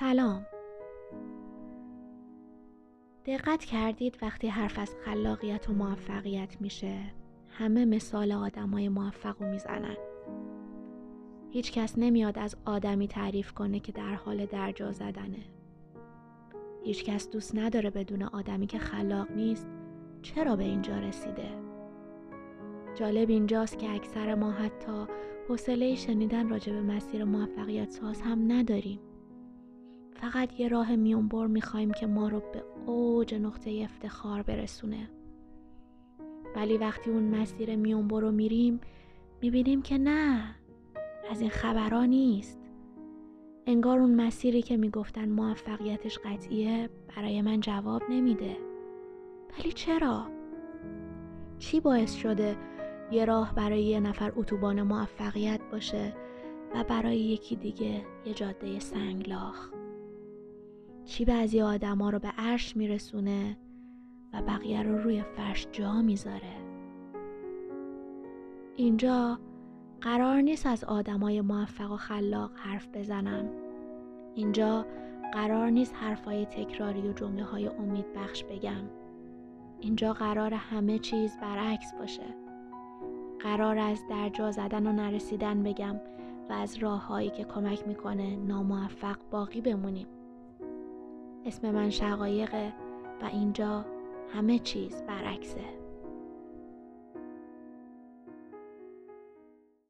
سلام. دقت کردید وقتی حرف از خلاقیت و موفقیت میشه همه مثال آدمای موفقو میزنن. هیچ کس نمیاد از آدمی تعریف کنه که در حال درجا زدنه. هیچ کس دوست نداره بدون آدمی که خلاق نیست چرا به اینجا رسیده. جالب اینجاست که اکثر ما حتی حوصله شنیدن راجع به مسیر موفقیت ساز هم نداریم. فقط یه راه میونبر میخوایم که ما رو به اوج نقطه افتخار برسونه. ولی وقتی اون مسیر میونبر رو میریم میبینیم که نه، از این خبرها نیست. انگار اون مسیری که میگفتن موفقیتش قطعیه برای من جواب نمیده. ولی چرا؟ چی باعث شده یه راه برای یه نفر اتوبان موفقیت باشه و برای یکی دیگه یه جاده سنگلاخ؟ چی بعضی آدم ها رو به عرش میرسونه و بقیه رو روی فرش جا میذاره؟ اینجا قرار نیست از آدم های موفق و خلاق حرف بزنم. اینجا قرار نیست حرف های تکراری و جمله های امید بخش بگم. اینجا قرار همه چیز برعکس باشه. قرار از درجا زدن و نرسیدن بگم و از راه هایی که کمک میکنه ناموفق باقی بمونیم. اسم من شقایقه و اینجا همه چیز برعکسه.